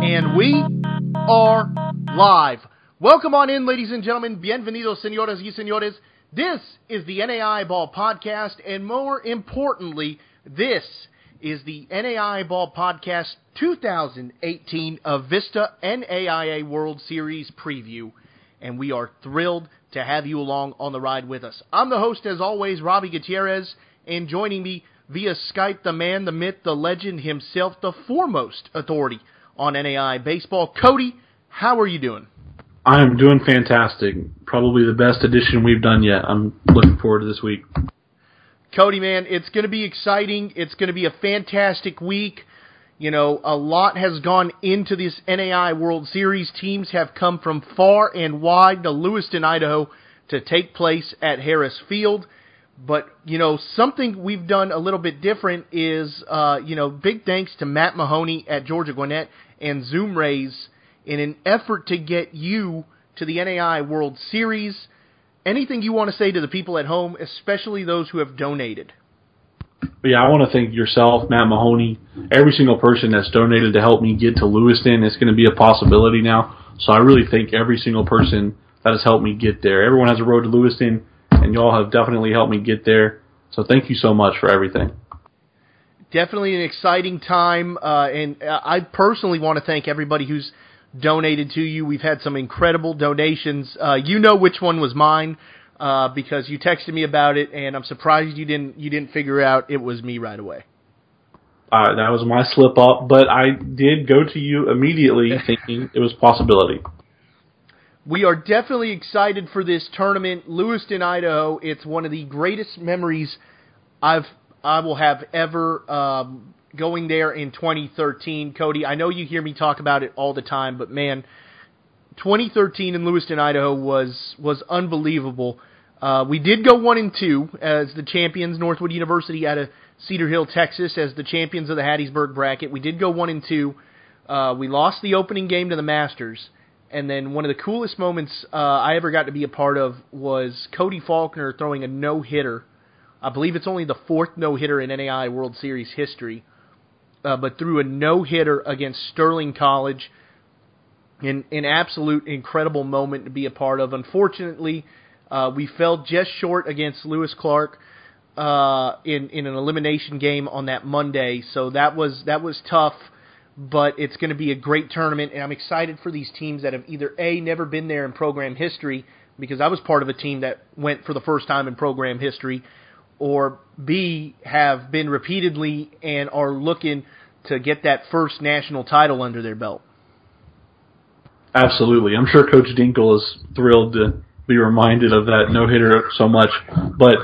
And we are live. Welcome on in, ladies and gentlemen. Bienvenidos, señoras y señores. This is the NAIA Ball Podcast, and more importantly, this is the NAIA Ball Podcast 2018 Avista NAIA World Series Preview, and we are thrilled to have you along on the ride with us. I'm the host, as always, Robbie Gutierrez, and joining me via Skype, the man, the myth, the legend himself, the foremost authority on NAIA baseball. Cody, how are you doing? I'm doing fantastic. Probably the best edition we've done yet. I'm looking forward to this week. Cody, man, it's going to be exciting. It's going to be a fantastic week. You know, a lot has gone into this NAIA World Series. Teams have come from far and wide to Lewiston, Idaho, to take place at Harris Field. But, you know, something we've done a little bit different is, big thanks to Matt Mahoney at Georgia Gwinnett and ZoomRaise in an effort to get you to the NAIA World Series. Anything you want to say to the people at home, especially those who have donated? Yeah, I want to thank yourself, Matt Mahoney, every single person that's donated to help me get to Lewiston. It's going to be a possibility now. So I really thank every single person that has helped me get there. Everyone has a road to Lewiston, and y'all have definitely helped me get there. So thank you so much for everything. Definitely an exciting time, and I personally want to thank everybody who's donated to you. We've had some incredible donations. You know which one was mine because you texted me about it, and I'm surprised you didn't figure out it was me right away. That was my slip up, but I did go to you immediately thinking it was a possibility. We are definitely excited for this tournament, Lewiston, Idaho. It's one of the greatest memories I will have ever. Going there in 2013. Cody, I know you hear me talk about it all the time, but man, 2013 in Lewiston, Idaho was unbelievable. We did go 1-2 as the champions, Northwood University out of Cedar Hill, Texas, as the champions of the Hattiesburg bracket. We did go 1-2. We lost the opening game to the Masters, and then one of the coolest moments I ever got to be a part of was Cody Faulkner throwing a no-hitter. I believe it's only the fourth no-hitter in NAIA World Series history. But threw a no-hitter against Sterling College, an absolute incredible moment to be a part of. Unfortunately, we fell just short against Lewis Clark in an elimination game on that Monday, so that was tough, but it's going to be a great tournament, and I'm excited for these teams that have either, A, never been there in program history, because I was part of a team that went for the first time in program history, or B, have been repeatedly and are looking to get that first national title under their belt. Absolutely. I'm sure Coach Dinkle is thrilled to be reminded of that no-hitter so much. But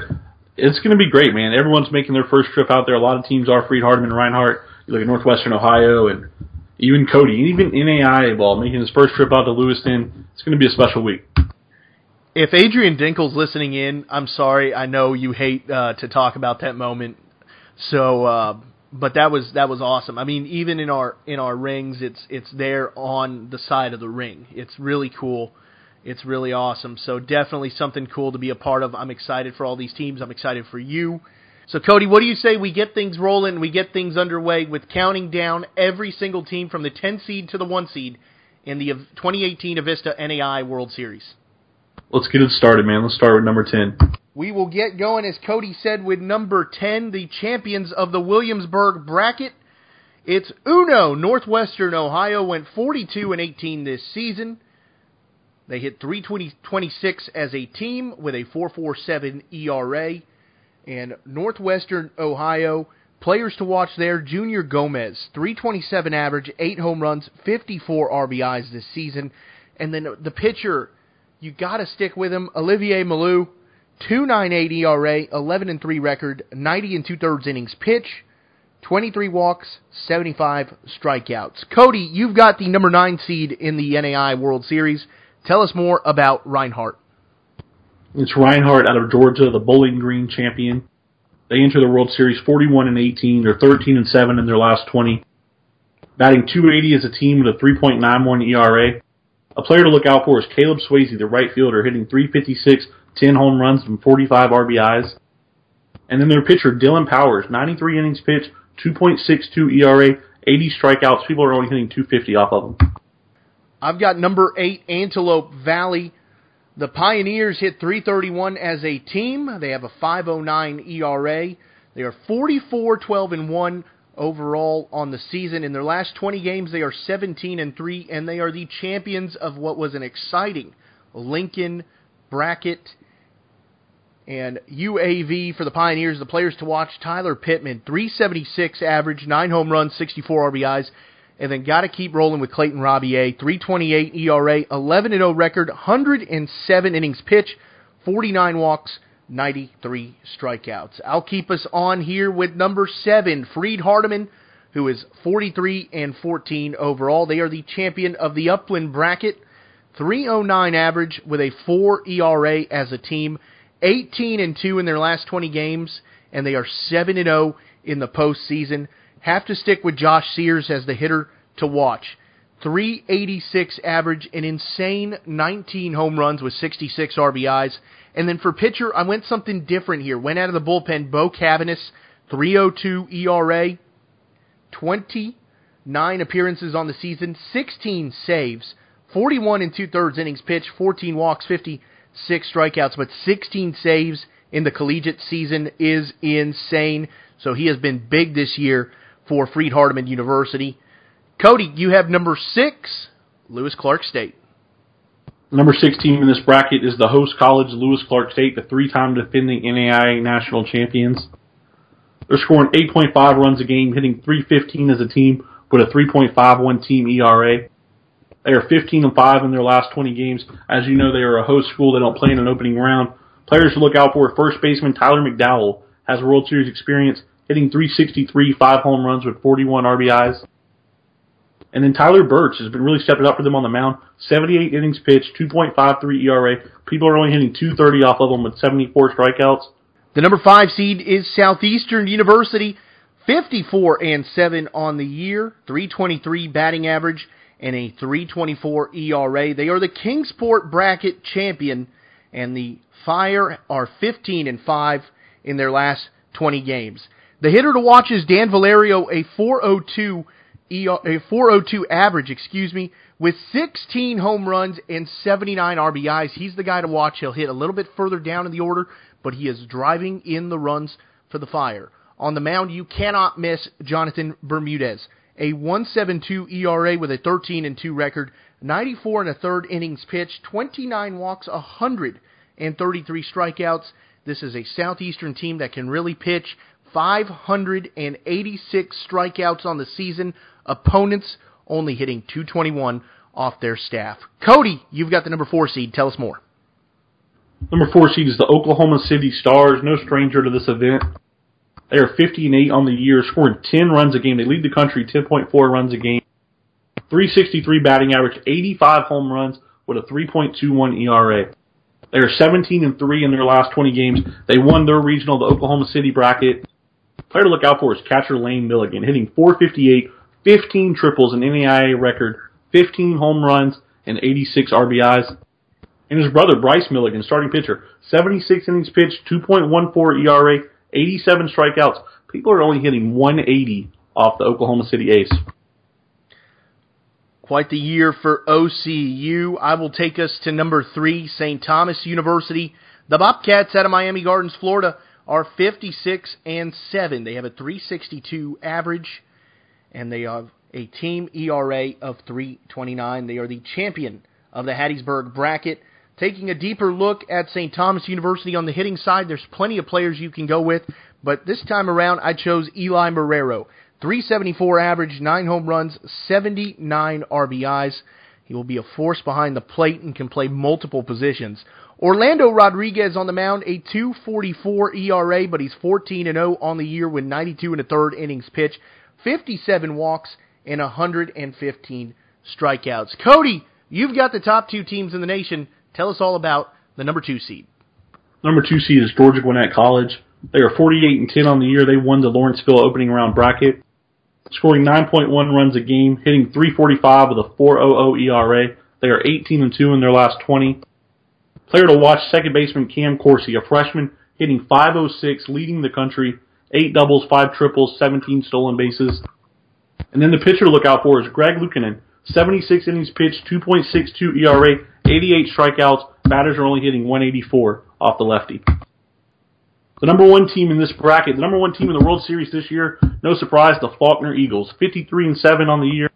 it's going to be great, man. Everyone's making their first trip out there. A lot of teams are. Freed Hardeman, Reinhardt. You look at Northwestern Ohio, and even Cody, even NAIA Ball, making his first trip out to Lewiston. It's going to be a special week. If Adrian Dinkle's listening in, I'm sorry. I know you hate to talk about that moment. So, but that was awesome. I mean, even in our rings, it's there on the side of the ring. It's really cool. It's really awesome. So definitely something cool to be a part of. I'm excited for all these teams. I'm excited for you. So Cody, what do you say we get things rolling? We get things underway with counting down every single team from the 10 seed to the 1 seed in the 2018 Avista NAIA World Series. Let's get it started, man. Let's start with number 10. We will get going, as Cody said, with number 10, the champions of the Williamsburg bracket. It's UNO. Northwestern Ohio went 42-18 this season. They hit .326 as a team with a 4.47 ERA. And Northwestern Ohio, players to watch there, Junior Gomez, .327 average, 8 home runs, 54 RBIs this season. And then the pitcher, you got to stick with him. Olivier Malou, 2.98 ERA, 11-3 record, 90 2/3 innings pitch, 23 walks, 75 strikeouts. Cody, you've got the number 9 seed in the NAIA World Series. Tell us more about Reinhardt. It's Reinhardt out of Georgia, the Bowling Green champion. They enter the World Series 41-18. They're 13-7 in their last 20. batting .280 as a team with a 3.91 ERA. A player to look out for is Caleb Swayze, the right fielder, hitting .356, 10 home runs, and 45 RBIs. And then their pitcher, Dylan Powers, 93 innings pitched, 2.62 ERA, 80 strikeouts. People are only hitting .250 off of them. I've got number 8, Antelope Valley. The Pioneers hit .331 as a team. They have a 5.09 ERA. They are 44-12-1 overall on the season. In their last 20 games, they are 17-3, and they are the champions of what was an exciting Lincoln bracket. And UAV for the Pioneers, the players to watch, Tyler Pittman, 376 average, 9 home runs, 64 RBIs, and then got to keep rolling with Clayton Rabier, 328 ERA, 11-0 record, 107 innings pitch, 49 walks, 93 strikeouts. I'll keep us on here with number 7, Freed Hardeman, who is 43-14 overall. They are the champion of the Upland bracket, 309 average with a 4 ERA as a team, 18-2 in their last 20 games, and they are 7-0 in the postseason. Have to stick with Josh Sears as the hitter to watch. 386 average, an insane 19 home runs with 66 RBIs. And then for pitcher, I went something different here. Went out of the bullpen, Bo Cavanis, 302 ERA, 29 appearances on the season, 16 saves, 41 2/3 innings pitched, 14 walks, 56 strikeouts, but 16 saves in the collegiate season is insane. So he has been big this year for Freed Hardeman University. Cody, you have number 6, Lewis Clark State. Number 6 team in this bracket is the host college, Lewis Clark State, the 3-time defending NAIA national champions. They're scoring 8.5 runs a game, hitting .315 as a team with a 3.51 team ERA. They are 15-5 in their last 20 games. As you know, they are a host school. They don't play in an opening round. Players to look out for, first baseman Tyler McDowell has World Series experience, hitting .363, 5 home runs with 41 RBIs. And then Tyler Birch has been really stepping up for them on the mound. 78 innings pitched, 2.53 ERA. People are only hitting .230 off of them with 74 strikeouts. The number 5 seed is Southeastern University, 54-7 on the year, 323 batting average, and a 324 ERA. They are the Kingsport bracket champion, and the Fire are 15-5 in their last 20 games. The hitter to watch is Dan Valerio, a 402 average, with 16 home runs and 79 RBIs. He's the guy to watch. He'll hit a little bit further down in the order, but he is driving in the runs for the Fire. On the mound, you cannot miss Jonathan Bermudez, a 1.72 ERA with a 13-2 record, 94 1/3 innings pitched, 29 walks, 133 strikeouts. This is a Southeastern team that can really pitch. 586 strikeouts on the season. Opponents only hitting .221 off their staff. Cody, you've got the number 4 seed. Tell us more. Number 4 seed is the Oklahoma City Stars. No stranger to this event. They are 50-8 on the year, scoring 10 runs a game. They lead the country 10.4 runs a game. 363 batting average, 85 home runs with a 3.21 ERA. They are 17-3 in their last 20 games. They won their regional, the Oklahoma City bracket. Player to look out for is catcher Lane Milligan, hitting .458, 15 triples, an NAIA record, 15 home runs, and 86 RBIs. And his brother, Bryce Milligan, starting pitcher, 76 innings pitched, 2.14 ERA, 87 strikeouts. People are only hitting .180 off the Oklahoma City Ace. Quite the year for OCU. I will take us to number 3, St. Thomas University. The Bobcats out of Miami Gardens, Florida, are 56-7. They have a 362 average, and they have a team ERA of 329. They are the champion of the Hattiesburg bracket. Taking a deeper look at St. Thomas University on the hitting side, there's plenty of players you can go with, but this time around I chose Eli Marrero. 374 average, 9 home runs, 79 RBIs. He will be a force behind the plate and can play multiple positions. Orlando Rodriguez on the mound, a 2.44 ERA, but he's 14-0 on the year with 92 1/3 innings pitched, 57 walks, and 115 strikeouts. Cody, you've got the top 2 teams in the nation. Tell us all about the number 2 seed. Number 2 seed is Georgia Gwinnett College. They are 48-10 on the year. They won the Lawrenceville opening round bracket. scoring 9.1 runs a game, hitting .345 with a 4.00 ERA. They are 18-2 in their last 20. Player to watch, second baseman Cam Corsi, a freshman, hitting .506, leading the country, 8 doubles, 5 triples, 17 stolen bases. And then the pitcher to look out for is Greg Lukanen, 76 innings pitched, 2.62 ERA, 88 strikeouts. Batters are only hitting .184 off the lefty. The number one team in this bracket, the number one team in the World Series this year, no surprise, the Faulkner Eagles, 53-7 on the year.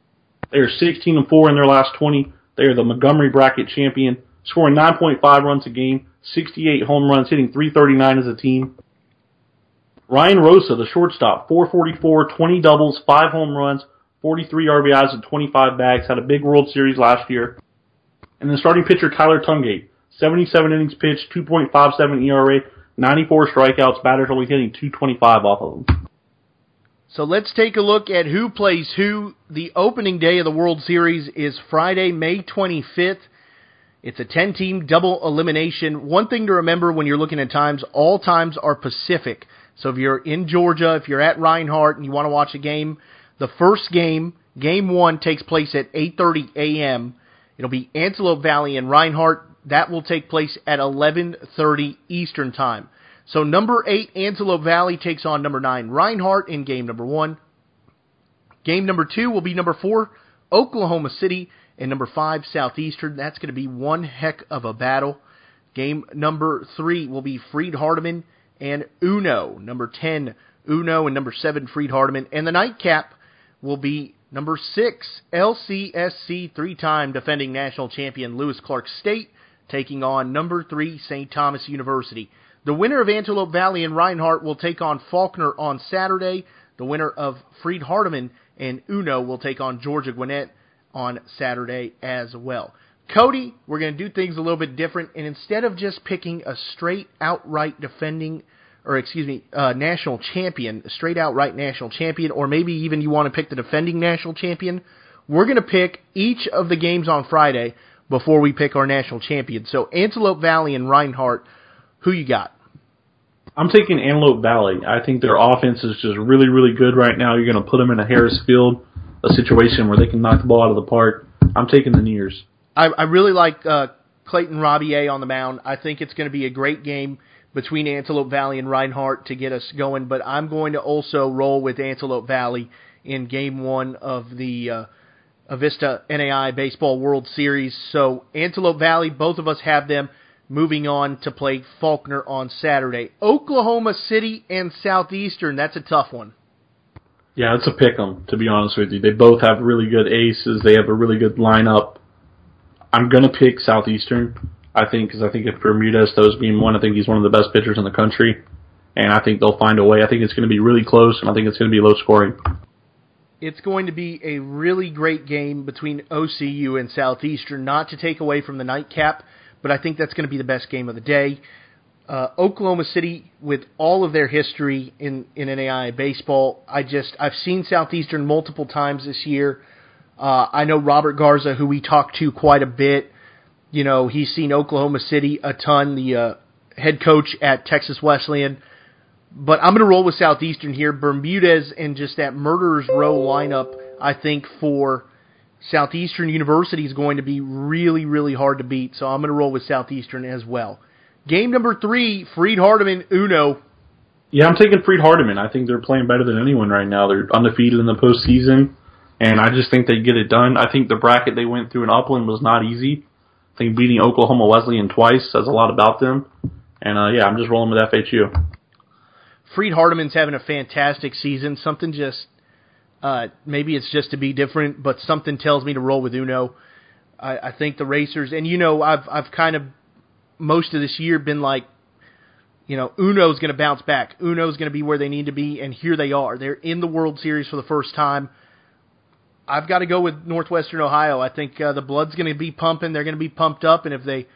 They are 16-4 in their last 20. They are the Montgomery bracket champion, scoring 9.5 runs a game, 68 home runs, hitting .339 as a team. Ryan Rosa, the shortstop, 444, 20 doubles, 5 home runs, 43 RBIs, and 25 bags, had a big World Series last year. And the starting pitcher, Tyler Tungate, 77 innings pitched, 2.57 ERA, 94 strikeouts, batters only hitting .225 off of them. So let's take a look at who plays who. The opening day of the World Series is Friday, May 25th. It's a 10-team double elimination. One thing to remember when you're looking at times, all times are Pacific. So if you're in Georgia, if you're at Reinhardt and you want to watch a game, the first game, Game 1, takes place at 8:30 a.m. It'll be Antelope Valley and Reinhardt. That will take place at 11:30 Eastern Time. So number 8, Antelope Valley, takes on number 9, Reinhardt, in game number 1. Game number 2 will be number 4, Oklahoma City, and number 5, Southeastern. That's going to be one heck of a battle. Game number 3 will be Freed Hardeman and Uno. Number 10, Uno, and number 7, Freed Hardeman. And the nightcap will be number 6, LCSC, 3-time defending national champion Lewis Clark State, taking on number 3, St. Thomas University. The winner of Antelope Valley and Reinhardt will take on Faulkner on Saturday. The winner of Freed Hardeman and Uno will take on Georgia Gwinnett on Saturday as well. Cody, we're going to do things a little bit different, and instead of just picking a straight outright national champion, or maybe even you want to pick the defending national champion, we're going to pick each of the games on Friday before we pick our national champion. So Antelope Valley and Reinhardt, who you got? I'm taking Antelope Valley. I think their offense is just really, really good right now. You're going to put them in a Harris Field, a situation where they can knock the ball out of the park. I'm taking the Neers. I really like Clayton Rabier on the mound. I think it's going to be a great game between Antelope Valley and Reinhardt to get us going, but I'm going to also roll with Antelope Valley in Game 1 of the Avista NAIA Baseball World Series. So Antelope Valley, both of us have them moving on to play Faulkner on Saturday. Oklahoma City and Southeastern, that's a tough one. Yeah, it's a pick 'em, to be honest with you. They both have really good aces. They have a really good lineup. I'm going to pick Southeastern, I think, because I think if Bermudez throws being one, I think he's one of the best pitchers in the country, and I think they'll find a way. I think it's going to be really close, and I think it's going to be low scoring. It's going to be a really great game between OCU and Southeastern, not to take away from the nightcap, but I think that's going to be the best game of the day. Oklahoma City, with all of their history in NAIA baseball, I've seen Southeastern multiple times this year. I know Robert Garza, who we talked to quite a bit. You know, he's seen Oklahoma City a ton, the head coach at Texas Wesleyan. But I'm going to roll with Southeastern here. Bermudez and just that Murderers Row lineup, I think, for Southeastern University is going to be really, really hard to beat. So I'm going to roll with Southeastern as well. Game number 3, Freed Hardeman, Uno. Yeah, I'm taking Freed Hardeman. I think they're playing better than anyone right now. They're undefeated in the postseason, and I just think they get it done. I think the bracket they went through in Upland was not easy. I think beating Oklahoma Wesleyan twice says a lot about them. And, yeah, I'm just rolling with FHU. Freed Hardeman's having a fantastic season. Something just, maybe it's just to be different, but something tells me to roll with Uno. I think the Racers, and you know, I've kind of most of this year been like, you know, Uno's going to bounce back. Uno's going to be where they need to be, and here they are. They're in the World Series for the first time. I've got to go with Northwestern Ohio. I think the blood's going to be pumping. They're going to be pumped up, and if they,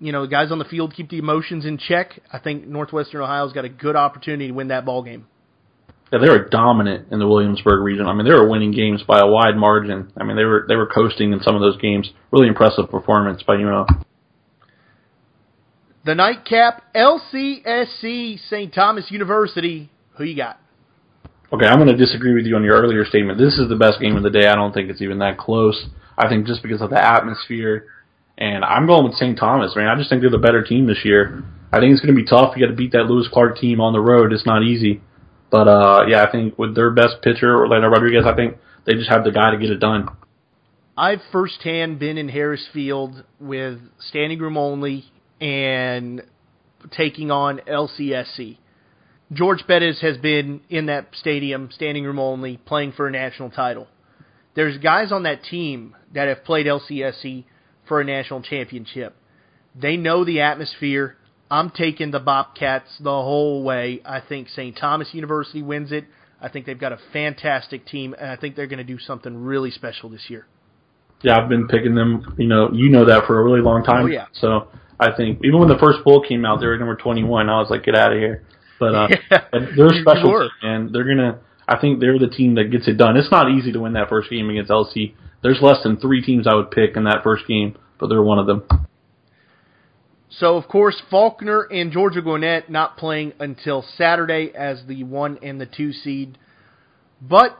you know, the guys on the field keep the emotions in check, I think Northwestern Ohio's got a good opportunity to win that ball game. Yeah, they were dominant in the Williamsburg region. I mean, they were winning games by a wide margin. I mean, they were coasting in some of those games. Really impressive performance by UNO. The nightcap, LCSC, St. Thomas University. Who you got? Okay, I'm going to disagree with you on your earlier statement. This is the best game of the day. I don't think it's even that close. I think just because of the atmosphere. And I'm going with St. Thomas, man. I just think they're the better team this year. I think it's going to be tough. You got to beat that Lewis Clark team on the road. It's not easy. But, yeah, I think with their best pitcher, Orlando Rodriguez, I think they just have the guy to get it done. I've firsthand been in Harris Field with standing room only and taking on LCSC. George Pettis has been in that stadium, standing room only, playing for a national title. There's guys on that team that have played LCSC for a national championship. They know the atmosphere. I'm taking the Bobcats the whole way. I think St. Thomas University wins it. I think they've got a fantastic team, and I think they're going to do something really special this year. Yeah, I've been picking them. You know that for a really long time. Oh, yeah. So I think even when the first poll came out, they were number 21. I was like, get out of here. But they're special, and they're gonna. I think they're the team that gets it done. It's not easy to win that first game against LC. There's less than three teams I would pick in that first game, but they're one of them. So, of course, Faulkner and Georgia Gwinnett not playing until Saturday as the 1 and the 2 seed. But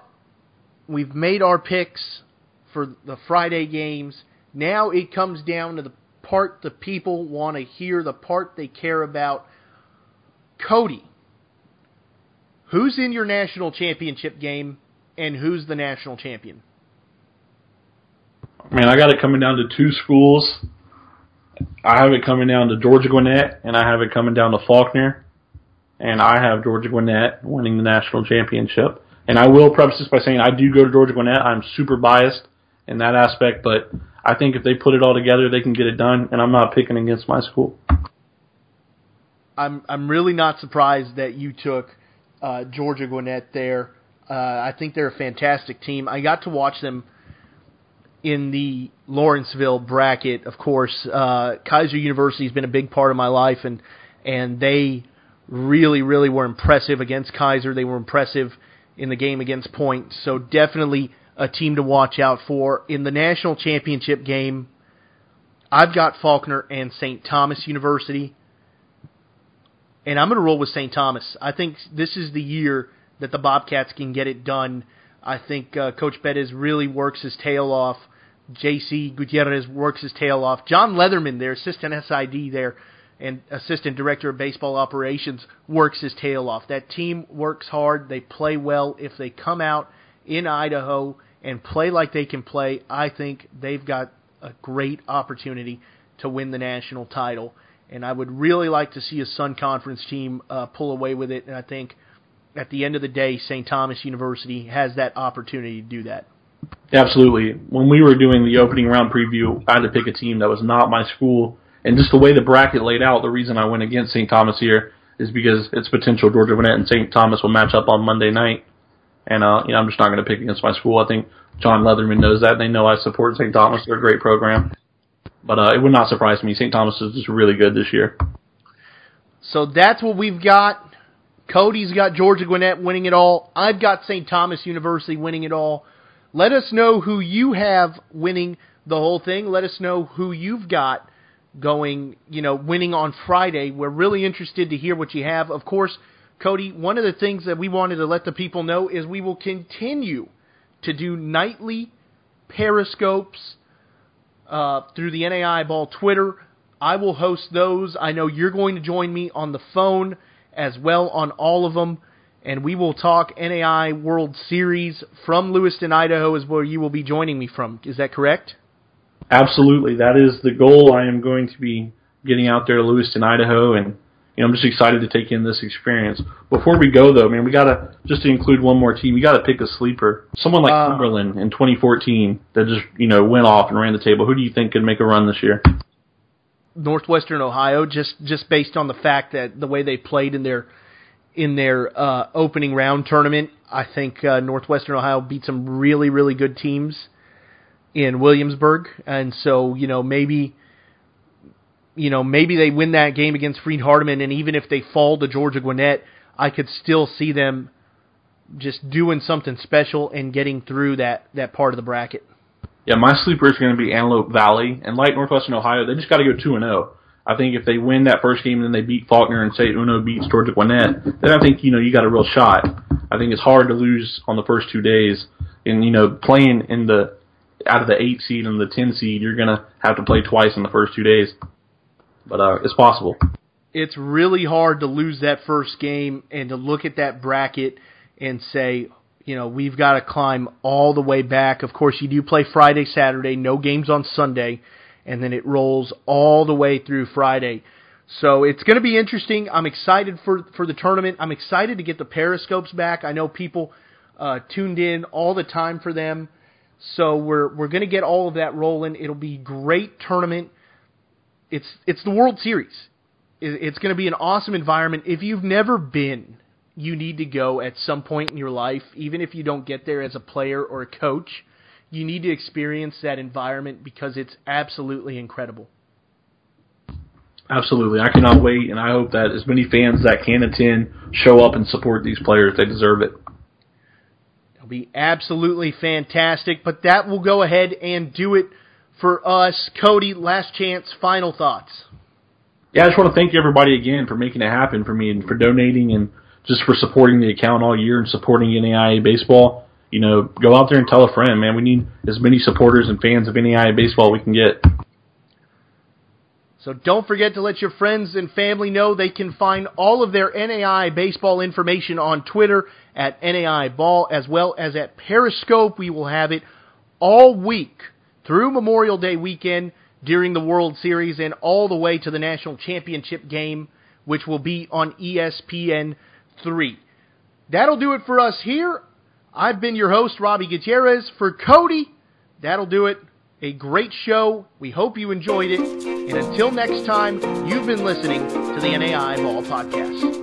we've made our picks for the Friday games. Now it comes down to the part the people want to hear, the part they care about. Cody, who's in your national championship game, and who's the national champion? Man, I got it coming down to two schools. I have it coming down to Georgia Gwinnett, and I have it coming down to Faulkner. And I have Georgia Gwinnett winning the national championship. And I will preface this by saying I do go to Georgia Gwinnett. I'm super biased in that aspect, but I think if they put it all together, they can get it done, and I'm not picking against my school. I'm really not surprised that you took Georgia Gwinnett there. I think they're a fantastic team. I got to watch them in the Lawrenceville bracket, of course. Kaiser University has been a big part of my life, and they really, really were impressive against Kaiser. They were impressive in the game against Point. So definitely a team to watch out for. In the national championship game, I've got Faulkner and St. Thomas University. And I'm going to roll with St. Thomas. I think this is the year that the Bobcats can get it done. I think Coach Pettis really works his tail off. J.C. Gutierrez works his tail off. John Leatherman, their assistant SID there, and assistant director of baseball operations, works his tail off. That team works hard. They play well. If they come out in Idaho and play like they can play, I think they've got a great opportunity to win the national title. And I would really like to see a Sun Conference team pull away with it. And I think at the end of the day, St. Thomas University has that opportunity to do that. Absolutely. When we were doing the opening round preview, I had to pick a team that was not my school. And just the way the bracket laid out, the reason I went against St. Thomas here is because it's potential Georgia Gwinnett and St. Thomas will match up on Monday night. And I'm just not going to pick against my school. I think John Leatherman knows that. They know I support St. Thomas. They're a great program. But it would not surprise me. St. Thomas is just really good this year. So that's what we've got. Cody's got Georgia Gwinnett winning it all. I've got St. Thomas University winning it all. Let us know who you have winning the whole thing. Let us know who you've got going, winning on Friday. We're really interested to hear what you have. Of course, Cody, one of the things that we wanted to let the people know is we will continue to do nightly Periscopes through the NAIA Ball Twitter. I will host those. I know you're going to join me on the phone as well on all of them, and we will talk NAIA World Series from Lewiston, Idaho is where you will be joining me from. Is that correct? Absolutely. That is the goal. I am going to be getting out there to Lewiston, Idaho, and I'm just excited to take in this experience. Before we go, though, man, we got to just to include one more team. You got to pick a sleeper, someone like Cumberland in 2014 that just went off and ran the table. Who do you think could make a run this year? Northwestern Ohio, just based on the fact that the way they played in their opening round tournament, I think Northwestern Ohio beat some really, really good teams in Williamsburg, and so maybe. Maybe they win that game against Freed Hardeman, and even if they fall to Georgia Gwinnett, I could still see them just doing something special and getting through that part of the bracket. Yeah, my sleeper is going to be Antelope Valley, and like Northwestern Ohio, they just got to go 2-0. I think if they win that first game and then they beat Faulkner and say Uno beats Georgia Gwinnett, then I think you got a real shot. I think it's hard to lose on the first 2 days. And, you know, playing in the out of the 8 seed and the 10 seed, you're going to have to play twice in the first 2 days. But it's possible. It's really hard to lose that first game and to look at that bracket and say, you know, we've got to climb all the way back. Of course, you do play Friday, Saturday, no games on Sunday, and then it rolls all the way through Friday. So it's going to be interesting. I'm excited for the tournament. I'm excited to get the Periscopes back. I know people tuned in all the time for them. So we're going to get all of that rolling. It'll be a great tournament. It's the World Series. It's going to be an awesome environment. If you've never been, you need to go at some point in your life, even if you don't get there as a player or a coach. You need to experience that environment because it's absolutely incredible. Absolutely. I cannot wait, and I hope that as many fans that can attend show up and support these players. They deserve it. It'll be absolutely fantastic, but that will go ahead and do it for us. Cody, last chance, final thoughts. Yeah, I just want to thank everybody again for making it happen for me and for donating and just for supporting the account all year and supporting NAIA baseball. You know, go out there and tell a friend, man. We need as many supporters and fans of NAIA baseball we can get. So don't forget to let your friends and family know they can find all of their NAIA baseball information on Twitter at NAIA Ball, as well as at Periscope. We will have it all week through Memorial Day weekend during the World Series and all the way to the National Championship game, which will be on ESPN 3. That'll do it for us here. I've been your host, Robbie Gutierrez. For Cody, that'll do it. A great show. We hope you enjoyed it. And until next time, you've been listening to the NAIA Ball Podcast.